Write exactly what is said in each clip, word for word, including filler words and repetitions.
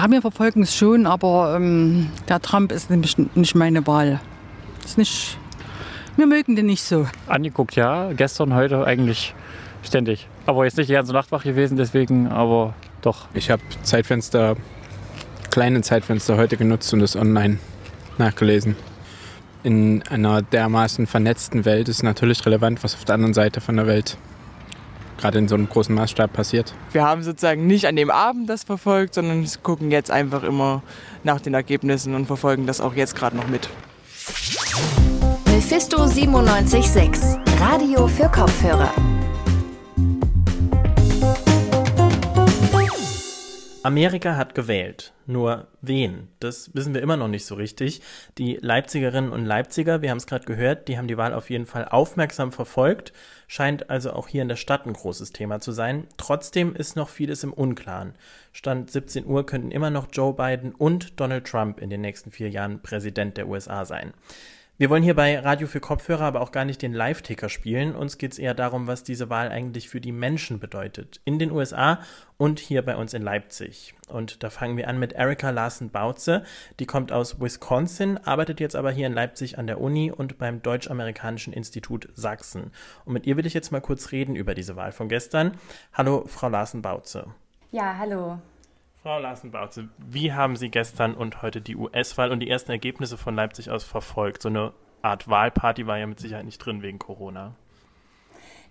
Ja, wir verfolgen es schon, aber ähm, der Trump ist nämlich nicht meine Wahl. Ist nicht, wir mögen den nicht so. Angeguckt, ja. Gestern, heute eigentlich ständig. Aber jetzt nicht die ganze Nacht wach gewesen, deswegen, aber doch. Ich habe Zeitfenster, kleine Zeitfenster heute genutzt und das online nachgelesen. In einer dermaßen vernetzten Welt ist natürlich relevant, was auf der anderen Seite von der Welt gerade in so einem großen Maßstab passiert. Wir haben sozusagen nicht an dem Abend das verfolgt, sondern gucken jetzt einfach immer nach den Ergebnissen und verfolgen das auch jetzt gerade noch mit. Mephisto siebenundneunzig Komma sechs, Radio für Kopfhörer. Amerika hat gewählt. Nur wen? Das wissen wir immer noch nicht so richtig. Die Leipzigerinnen und Leipziger, wir haben es gerade gehört, die haben die Wahl auf jeden Fall aufmerksam verfolgt. Scheint also auch hier in der Stadt ein großes Thema zu sein. Trotzdem ist noch vieles im Unklaren. Stand siebzehn Uhr könnten immer noch Joe Biden und Donald Trump in den nächsten vier Jahren Präsident der U S A sein. Wir wollen hier bei Radio für Kopfhörer aber auch gar nicht den Live-Ticker spielen. Uns geht es eher darum, was diese Wahl eigentlich für die Menschen bedeutet. In den U S A und hier bei uns in Leipzig. Und da fangen wir an mit Erika Larsen-Bautze. Die kommt aus Wisconsin, arbeitet jetzt aber hier in Leipzig an der Uni und beim Deutsch-Amerikanischen Institut Sachsen. Und mit ihr will ich jetzt mal kurz reden über diese Wahl von gestern. Hallo, Frau Larsen-Bautze. Ja, hallo. Frau Larsen-Bautze, wie haben Sie gestern und heute die U S-Wahl und die ersten Ergebnisse von Leipzig aus verfolgt? So eine Art Wahlparty war ja mit Sicherheit nicht drin wegen Corona.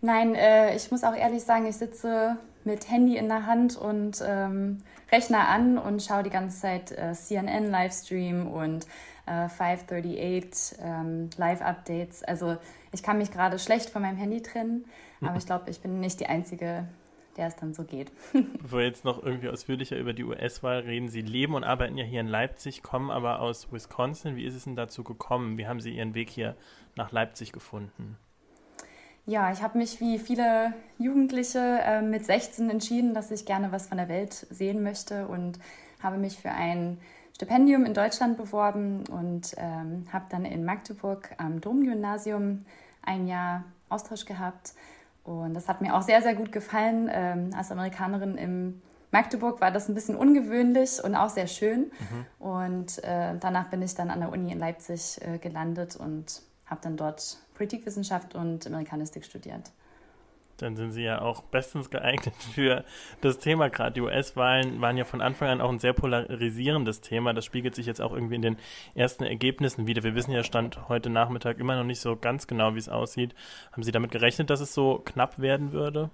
Nein, äh, ich muss auch ehrlich sagen, ich sitze mit Handy in der Hand und ähm, Rechner an und schaue die ganze Zeit äh, C N N-Livestream und äh, fünf acht ähm, Live-Updates. Also ich kann mich gerade schlecht von meinem Handy trennen, aber mhm. ich glaube, ich bin nicht die Einzige, der es dann so geht. Bevor wir jetzt noch irgendwie ausführlicher über die U S-Wahl reden, Sie leben und arbeiten ja hier in Leipzig, kommen aber aus Wisconsin. Wie ist es denn dazu gekommen? Wie haben Sie Ihren Weg hier nach Leipzig gefunden? Ja, ich habe mich wie viele Jugendliche äh, mit sechzehn entschieden, dass ich gerne was von der Welt sehen möchte und habe mich für ein Stipendium in Deutschland beworben und ähm, habe dann in Magdeburg am Domgymnasium ein Jahr Austausch gehabt. Und das hat mir auch sehr, sehr gut gefallen. Ähm, als Amerikanerin in Magdeburg war das ein bisschen ungewöhnlich und auch sehr schön. Mhm. Und äh, danach bin ich dann an der Uni in Leipzig äh, gelandet und habe dann dort Politikwissenschaft und Amerikanistik studiert. Dann sind Sie ja auch bestens geeignet für das Thema. Gerade die U S-Wahlen waren ja von Anfang an auch ein sehr polarisierendes Thema. Das spiegelt sich jetzt auch irgendwie in den ersten Ergebnissen wieder. Wir wissen ja, Stand heute Nachmittag immer noch nicht so ganz genau, wie es aussieht. Haben Sie damit gerechnet, dass es so knapp werden würde?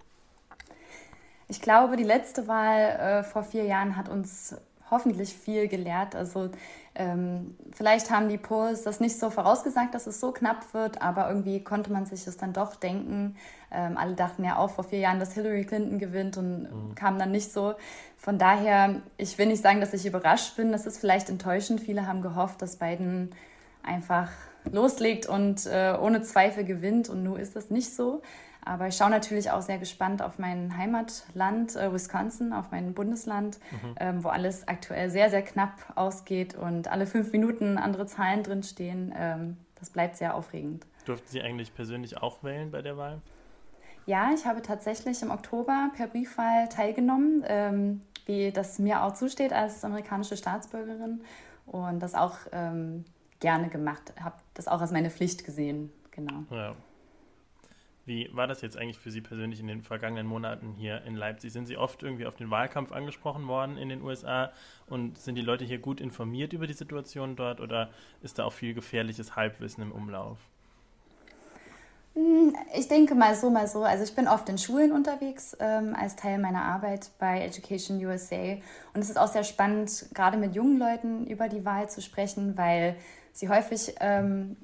Ich glaube, die letzte Wahl äh, vor vier Jahren hat uns hoffentlich viel gelehrt. Also ähm, vielleicht haben die Polls das nicht so vorausgesagt, dass es so knapp wird, aber irgendwie konnte man sich das dann doch denken. Ähm, alle dachten ja auch vor vier Jahren, dass Hillary Clinton gewinnt und mhm. kam dann nicht so. Von daher, ich will nicht sagen, dass ich überrascht bin. Das ist vielleicht enttäuschend. Viele haben gehofft, dass Biden einfach loslegt und äh, ohne Zweifel gewinnt und nun ist das nicht so. Aber ich schaue natürlich auch sehr gespannt auf mein Heimatland, äh, Wisconsin, auf mein Bundesland, mhm. ähm, wo alles aktuell sehr, sehr knapp ausgeht und alle fünf Minuten andere Zahlen drinstehen. Ähm, das bleibt sehr aufregend. Durften Sie eigentlich persönlich auch wählen bei der Wahl? Ja, ich habe tatsächlich im Oktober per Briefwahl teilgenommen, ähm, wie das mir auch zusteht als amerikanische Staatsbürgerin und das auch ähm, gerne gemacht. Habe das auch als meine Pflicht gesehen, genau. Ja. Wie war das jetzt eigentlich für Sie persönlich in den vergangenen Monaten hier in Leipzig? Sind Sie oft irgendwie auf den Wahlkampf angesprochen worden in den U S A? Und sind die Leute hier gut informiert über die Situation dort? Oder ist da auch viel gefährliches Halbwissen im Umlauf? Ich denke mal so, mal so. Also ich bin oft in Schulen unterwegs ähm, als Teil meiner Arbeit bei Education U S A. Und es ist auch sehr spannend, gerade mit jungen Leuten über die Wahl zu sprechen, weil sie häufig Ähm,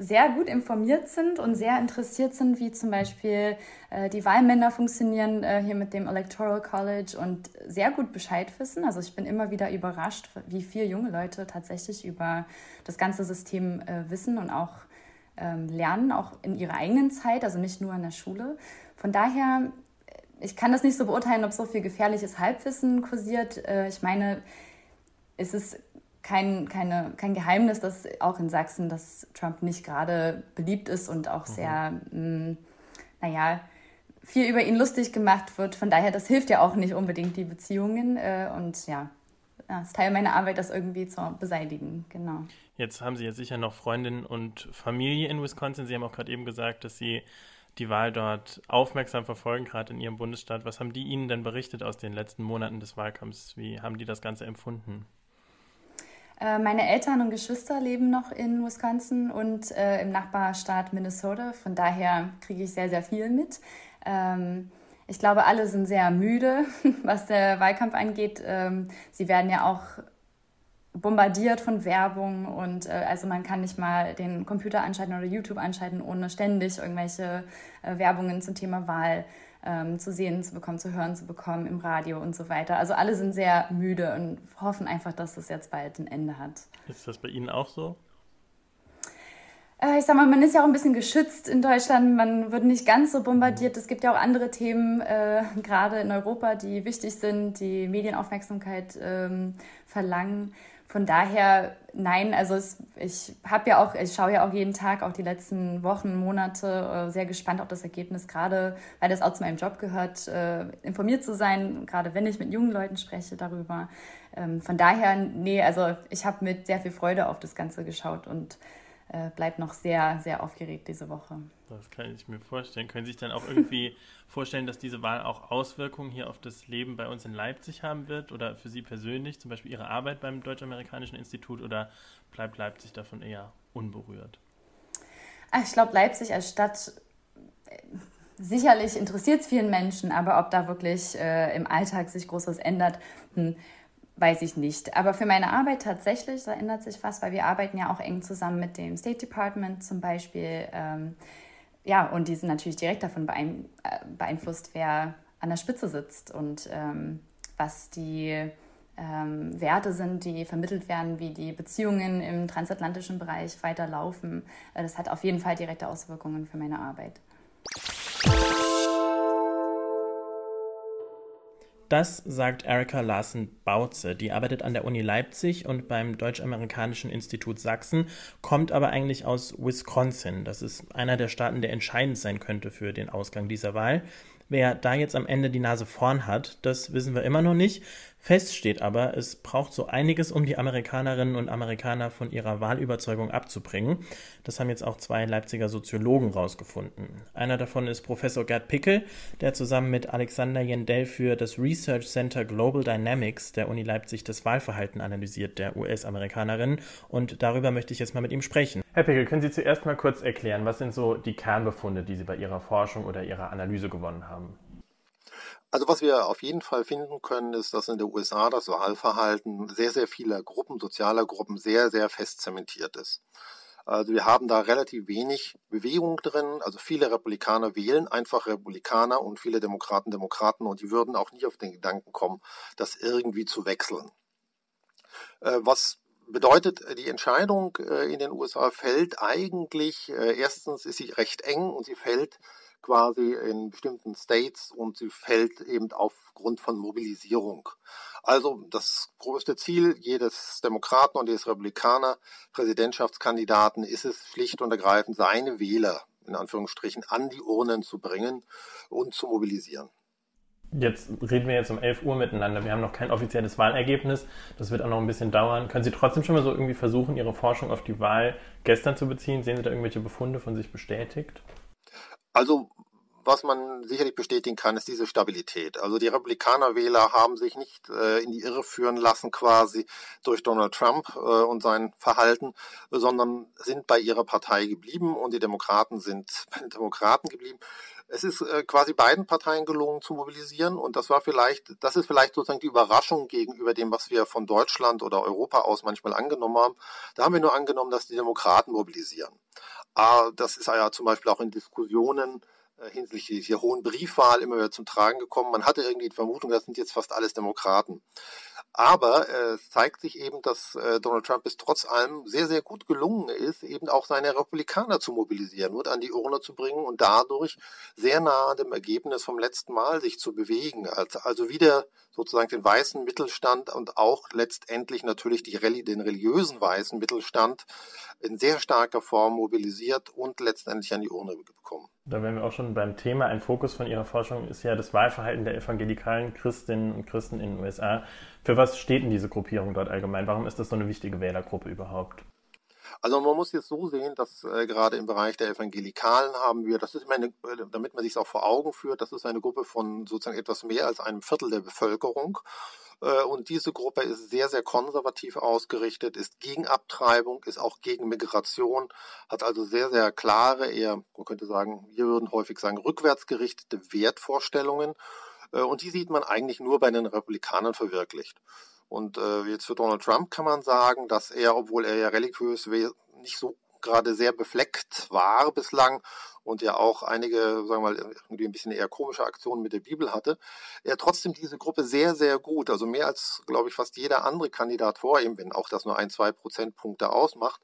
sehr gut informiert sind und sehr interessiert sind, wie zum Beispiel äh, die Wahlmänner funktionieren äh, hier mit dem Electoral College und sehr gut Bescheid wissen. Also ich bin immer wieder überrascht, wie viel junge Leute tatsächlich über das ganze System äh, wissen und auch ähm, lernen, auch in ihrer eigenen Zeit, also nicht nur in der Schule. Von daher, ich kann das nicht so beurteilen, ob so viel gefährliches Halbwissen kursiert. Äh, ich meine, es ist Kein, keine, kein Geheimnis, dass auch in Sachsen, dass Trump nicht gerade beliebt ist und auch sehr, mhm. mh, naja, viel über ihn lustig gemacht wird. Von daher, das hilft ja auch nicht unbedingt die Beziehungen. Äh, und ja, ja, ist Teil meiner Arbeit, das irgendwie zu beseitigen, genau. Jetzt haben Sie ja sicher noch Freundinnen und Familie in Wisconsin. Sie haben auch gerade eben gesagt, dass Sie die Wahl dort aufmerksam verfolgen, gerade in Ihrem Bundesstaat. Was haben die Ihnen denn berichtet aus den letzten Monaten des Wahlkampfs? Wie haben die das Ganze empfunden? Meine Eltern und Geschwister leben noch in Wisconsin und äh, im Nachbarstaat Minnesota. Von daher kriege ich sehr, sehr viel mit. Ähm, ich glaube, alle sind sehr müde, was der Wahlkampf angeht. Ähm, sie werden ja auch bombardiert von Werbung und äh, also man kann nicht mal den Computer anschalten oder YouTube anschalten, ohne ständig irgendwelche äh, Werbungen zum Thema Wahl ähm, zu sehen, zu bekommen, zu hören, zu bekommen im Radio und so weiter. Also alle sind sehr müde und hoffen einfach, dass das jetzt bald ein Ende hat. Ist das bei Ihnen auch so? Äh, ich sag mal, man ist ja auch ein bisschen geschützt in Deutschland, man wird nicht ganz so bombardiert. Es gibt ja auch andere Themen, äh, gerade in Europa, die wichtig sind, die Medienaufmerksamkeit äh, verlangen. Von daher, nein, also es, ich habe ja auch, ich schaue ja auch jeden Tag, auch die letzten Wochen, Monate, sehr gespannt auf das Ergebnis, gerade weil das auch zu meinem Job gehört, informiert zu sein, gerade wenn ich mit jungen Leuten spreche darüber. Von daher, nee, also ich habe mit sehr viel Freude auf das Ganze geschaut und bleibt noch sehr, sehr aufgeregt diese Woche. Das kann ich mir vorstellen. Können Sie sich dann auch irgendwie vorstellen, dass diese Wahl auch Auswirkungen hier auf das Leben bei uns in Leipzig haben wird oder für Sie persönlich, zum Beispiel Ihre Arbeit beim Deutsch-Amerikanischen Institut, oder bleibt Leipzig davon eher unberührt? Ich glaube, Leipzig als Stadt, sicherlich interessiert es vielen Menschen, aber ob da wirklich äh, im Alltag sich groß was ändert, hm. weiß ich nicht. Aber für meine Arbeit tatsächlich, da ändert sich was, weil wir arbeiten ja auch eng zusammen mit dem State Department zum Beispiel. Ähm, ja, und die sind natürlich direkt davon beein- beeinflusst, wer an der Spitze sitzt und ähm, was die ähm, Werte sind, die vermittelt werden, wie die Beziehungen im transatlantischen Bereich weiterlaufen. Das hat auf jeden Fall direkte Auswirkungen für meine Arbeit. Das sagt Erika Larsen-Bautze. Die arbeitet an der Uni Leipzig und beim Deutsch-Amerikanischen Institut Sachsen, kommt aber eigentlich aus Wisconsin. Das ist einer der Staaten, der entscheidend sein könnte für den Ausgang dieser Wahl. Wer da jetzt am Ende die Nase vorn hat, das wissen wir immer noch nicht. Fest steht aber, es braucht so einiges, um die Amerikanerinnen und Amerikaner von ihrer Wahlüberzeugung abzubringen. Das haben jetzt auch zwei Leipziger Soziologen rausgefunden. Einer davon ist Professor Gerd Pickel, der zusammen mit Alexander Yendell für das Research Center Global Dynamics der Uni Leipzig das Wahlverhalten analysiert, der U S-Amerikanerinnen. Und darüber möchte ich jetzt mal mit ihm sprechen. Herr Pickel, können Sie zuerst mal kurz erklären, was sind so die Kernbefunde, die Sie bei Ihrer Forschung oder Ihrer Analyse gewonnen haben? Also was wir auf jeden Fall finden können, ist, dass in den U S A das Wahlverhalten sehr, sehr vieler Gruppen, sozialer Gruppen, sehr, sehr fest zementiert ist. Also wir haben da relativ wenig Bewegung drin. Also viele Republikaner wählen einfach Republikaner und viele Demokraten Demokraten und die würden auch nie auf den Gedanken kommen, das irgendwie zu wechseln. Was bedeutet, die Entscheidung in den U S A fällt eigentlich, erstens ist sie recht eng und sie fällt quasi in bestimmten States und sie fällt eben aufgrund von Mobilisierung. Also das größte Ziel jedes Demokraten und jedes Republikaner Präsidentschaftskandidaten ist es schlicht und ergreifend, seine Wähler in Anführungsstrichen an die Urnen zu bringen und zu mobilisieren. Jetzt reden wir jetzt um elf Uhr miteinander. Wir haben noch kein offizielles Wahlergebnis. Das wird auch noch ein bisschen dauern. Können Sie trotzdem schon mal so irgendwie versuchen, Ihre Forschung auf die Wahl gestern zu beziehen? Sehen Sie da irgendwelche Befunde von sich bestätigt? Also was man sicherlich bestätigen kann, ist diese Stabilität. Also die Republikanerwähler haben sich nicht äh, in die Irre führen lassen quasi durch Donald Trump äh, und sein Verhalten, sondern sind bei ihrer Partei geblieben und die Demokraten sind bei den Demokraten geblieben. Es ist äh, quasi beiden Parteien gelungen zu mobilisieren und das war vielleicht, das ist vielleicht sozusagen die Überraschung gegenüber dem, was wir von Deutschland oder Europa aus manchmal angenommen haben. Da haben wir nur angenommen, dass die Demokraten mobilisieren. Aber das ist ja zum Beispiel auch in Diskussionen äh, hinsichtlich der hohen Briefwahl immer wieder zum Tragen gekommen. Man hatte irgendwie die Vermutung, das sind jetzt fast alles Demokraten. Aber äh, es zeigt sich eben, dass äh, Donald Trump es trotz allem sehr, sehr gut gelungen ist, eben auch seine Republikaner zu mobilisieren und an die Urne zu bringen und dadurch sehr nah an dem Ergebnis vom letzten Mal sich zu bewegen. Also wieder sozusagen den weißen Mittelstand und auch letztendlich natürlich die, den religiösen weißen Mittelstand in sehr starker Form mobilisiert und letztendlich an die Urne bekommen. Da wären wir auch schon beim Thema. Ein Fokus von Ihrer Forschung ist ja das Wahlverhalten der evangelikalen Christinnen und Christen in den U S A. Für was steht denn diese Gruppierung dort allgemein? Warum ist das so eine wichtige Wählergruppe überhaupt? Also man muss jetzt so sehen, dass äh, gerade im Bereich der Evangelikalen haben wir, das ist immer eine, damit man sich es auch vor Augen führt, das ist eine Gruppe von sozusagen etwas mehr als einem Viertel der Bevölkerung. Und diese Gruppe ist sehr, sehr konservativ ausgerichtet, ist gegen Abtreibung, ist auch gegen Migration, hat also sehr, sehr klare, eher, man könnte sagen, wir würden häufig sagen, rückwärts gerichtete Wertvorstellungen. Und die sieht man eigentlich nur bei den Republikanern verwirklicht. Und jetzt für Donald Trump kann man sagen, dass er, obwohl er ja religiös nicht so gerade sehr befleckt war bislang und ja auch einige, sagen wir mal, irgendwie ein bisschen eher komische Aktionen mit der Bibel hatte, er trotzdem diese Gruppe sehr, sehr gut, also mehr als, glaube ich, fast jeder andere Kandidat vor ihm, wenn auch das nur ein, zwei Prozentpunkte ausmacht,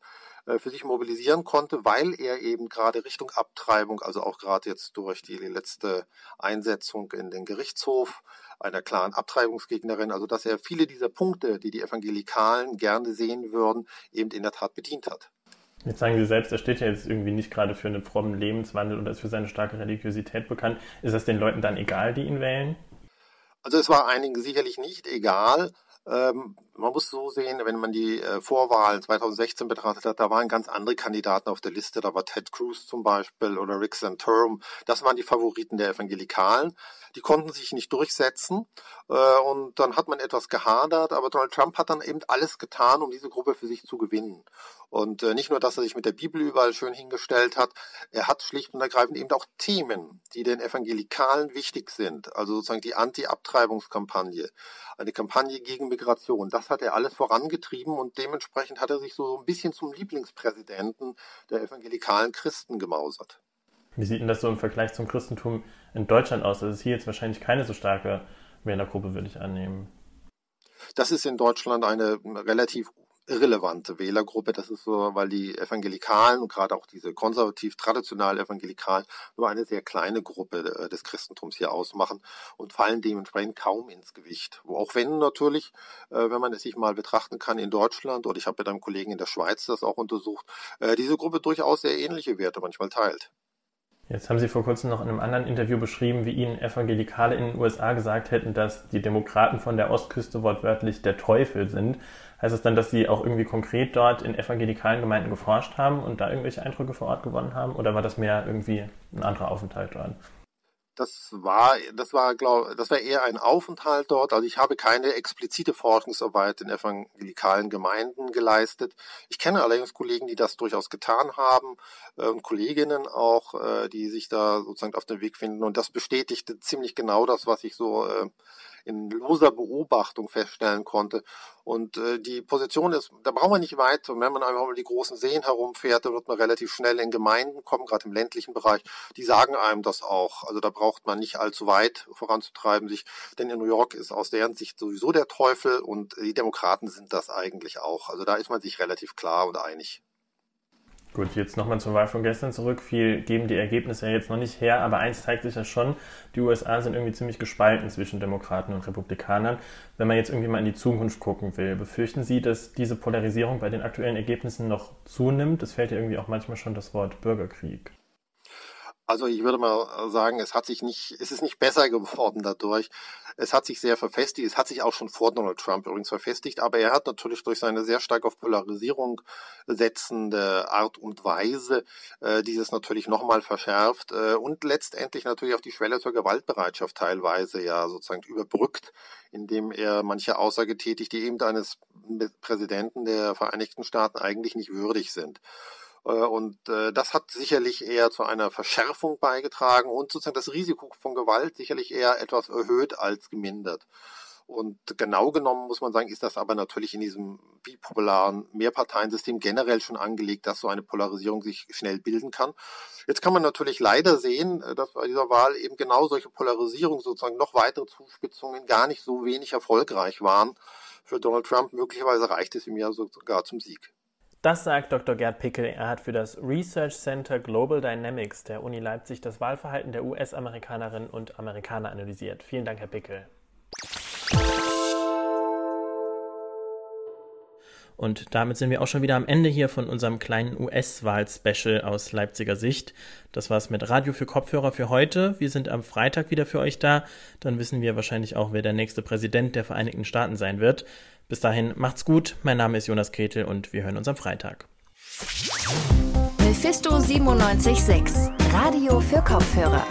für sich mobilisieren konnte, weil er eben gerade Richtung Abtreibung, also auch gerade jetzt durch die letzte Einsetzung in den Gerichtshof einer klaren Abtreibungsgegnerin, also dass er viele dieser Punkte, die die Evangelikalen gerne sehen würden, eben in der Tat bedient hat. Jetzt sagen Sie selbst, er steht ja jetzt irgendwie nicht gerade für einen frommen Lebenswandel oder ist für seine starke Religiosität bekannt. Ist das den Leuten dann egal, die ihn wählen? Also es war einigen sicherlich nicht egal. Ähm, man muss so sehen, wenn man die äh, Vorwahlen zwanzig sechzehn betrachtet hat, da waren ganz andere Kandidaten auf der Liste. Da war Ted Cruz zum Beispiel oder Rick Santorum. Das waren die Favoriten der Evangelikalen. Die konnten sich nicht durchsetzen äh, und dann hat man etwas gehadert. Aber Donald Trump hat dann eben alles getan, um diese Gruppe für sich zu gewinnen. Und äh, nicht nur, dass er sich mit der Bibel überall schön hingestellt hat, er hat schlicht und ergreifend eben auch Themen, die den Evangelikalen wichtig sind. Also sozusagen die Anti-Abtreibungskampagne, eine Kampagne gegen Migration. Das hat er alles vorangetrieben und dementsprechend hat er sich so ein bisschen zum Lieblingspräsidenten der evangelikalen Christen gemausert. Wie sieht denn das so im Vergleich zum Christentum in Deutschland aus? Das ist hier jetzt wahrscheinlich keine so starke Wählergruppe, würde ich annehmen. Das ist in Deutschland eine relativ irrelevante Wählergruppe. Das ist so, weil die Evangelikalen und gerade auch diese konservativ-traditionalen Evangelikalen nur eine sehr kleine Gruppe des Christentums hier ausmachen und fallen dementsprechend kaum ins Gewicht. Auch wenn natürlich, wenn man es sich mal betrachten kann in Deutschland, oder ich habe mit einem Kollegen in der Schweiz das auch untersucht, diese Gruppe durchaus sehr ähnliche Werte manchmal teilt. Jetzt haben Sie vor kurzem noch in einem anderen Interview beschrieben, wie Ihnen Evangelikale in den U S A gesagt hätten, dass die Demokraten von der Ostküste wortwörtlich der Teufel sind. Heißt es dann, dass Sie auch irgendwie konkret dort in evangelikalen Gemeinden geforscht haben und da irgendwelche Eindrücke vor Ort gewonnen haben? Oder war das mehr irgendwie ein anderer Aufenthalt dort? Das war, das war, glaube, das war eher ein Aufenthalt dort. Also ich habe keine explizite Forschungsarbeit in evangelikalen Gemeinden geleistet. Ich kenne allerdings Kollegen, die das durchaus getan haben und äh, Kolleginnen auch, äh, die sich da sozusagen auf den Weg finden. Und das bestätigte ziemlich genau das, was ich so äh, in loser Beobachtung feststellen konnte. Und äh, die Position ist, da braucht man nicht weit. Und wenn man einfach um die großen Seen herumfährt, dann wird man relativ schnell in Gemeinden kommen, gerade im ländlichen Bereich. Die sagen einem das auch. Also da braucht man nicht allzu weit voranzutreiben sich. Denn in New York ist aus deren Sicht sowieso der Teufel und die Demokraten sind das eigentlich auch. Also da ist man sich relativ klar und einig. Gut, jetzt nochmal zur Wahl von gestern zurück. Viel geben die Ergebnisse ja jetzt noch nicht her, aber eins zeigt sich ja schon, die U S A sind irgendwie ziemlich gespalten zwischen Demokraten und Republikanern. Wenn man jetzt irgendwie mal in die Zukunft gucken will, befürchten Sie, dass diese Polarisierung bei den aktuellen Ergebnissen noch zunimmt? Es fällt ja irgendwie auch manchmal schon das Wort Bürgerkrieg. Also ich würde mal sagen, es hat sich nicht, es ist nicht besser geworden dadurch. Es hat sich sehr verfestigt. Es hat sich auch schon vor Donald Trump übrigens verfestigt. Aber er hat natürlich durch seine sehr stark auf Polarisierung setzende Art und Weise äh, dieses natürlich nochmal verschärft äh, und letztendlich natürlich auch die Schwelle zur Gewaltbereitschaft teilweise ja sozusagen überbrückt, indem er manche Aussage tätigt, die eben eines Präsidenten der Vereinigten Staaten eigentlich nicht würdig sind. Und äh, das hat sicherlich eher zu einer Verschärfung beigetragen und sozusagen das Risiko von Gewalt sicherlich eher etwas erhöht als gemindert. Und genau genommen muss man sagen, ist das aber natürlich in diesem bipolaren Mehrparteiensystem generell schon angelegt, dass so eine Polarisierung sich schnell bilden kann. Jetzt kann man natürlich leider sehen, dass bei dieser Wahl eben genau solche Polarisierung, sozusagen noch weitere Zuspitzungen gar nicht so wenig erfolgreich waren für Donald Trump. Möglicherweise reicht es ihm ja sogar zum Sieg. Das sagt Doktor Gerd Pickel. Er hat für das Research Center Global Dynamics der Uni Leipzig das Wahlverhalten der U S-Amerikanerinnen und Amerikaner analysiert. Vielen Dank, Herr Pickel. Und damit sind wir auch schon wieder am Ende hier von unserem kleinen U S-Wahl-Special aus Leipziger Sicht. Das war's mit Radio für Kopfhörer für heute. Wir sind am Freitag wieder für euch da. Dann wissen wir wahrscheinlich auch, wer der nächste Präsident der Vereinigten Staaten sein wird. Bis dahin macht's gut. Mein Name ist Jonas Kretel und wir hören uns am Freitag. Mephisto neunsieben Komma sechs, Radio für Kopfhörer.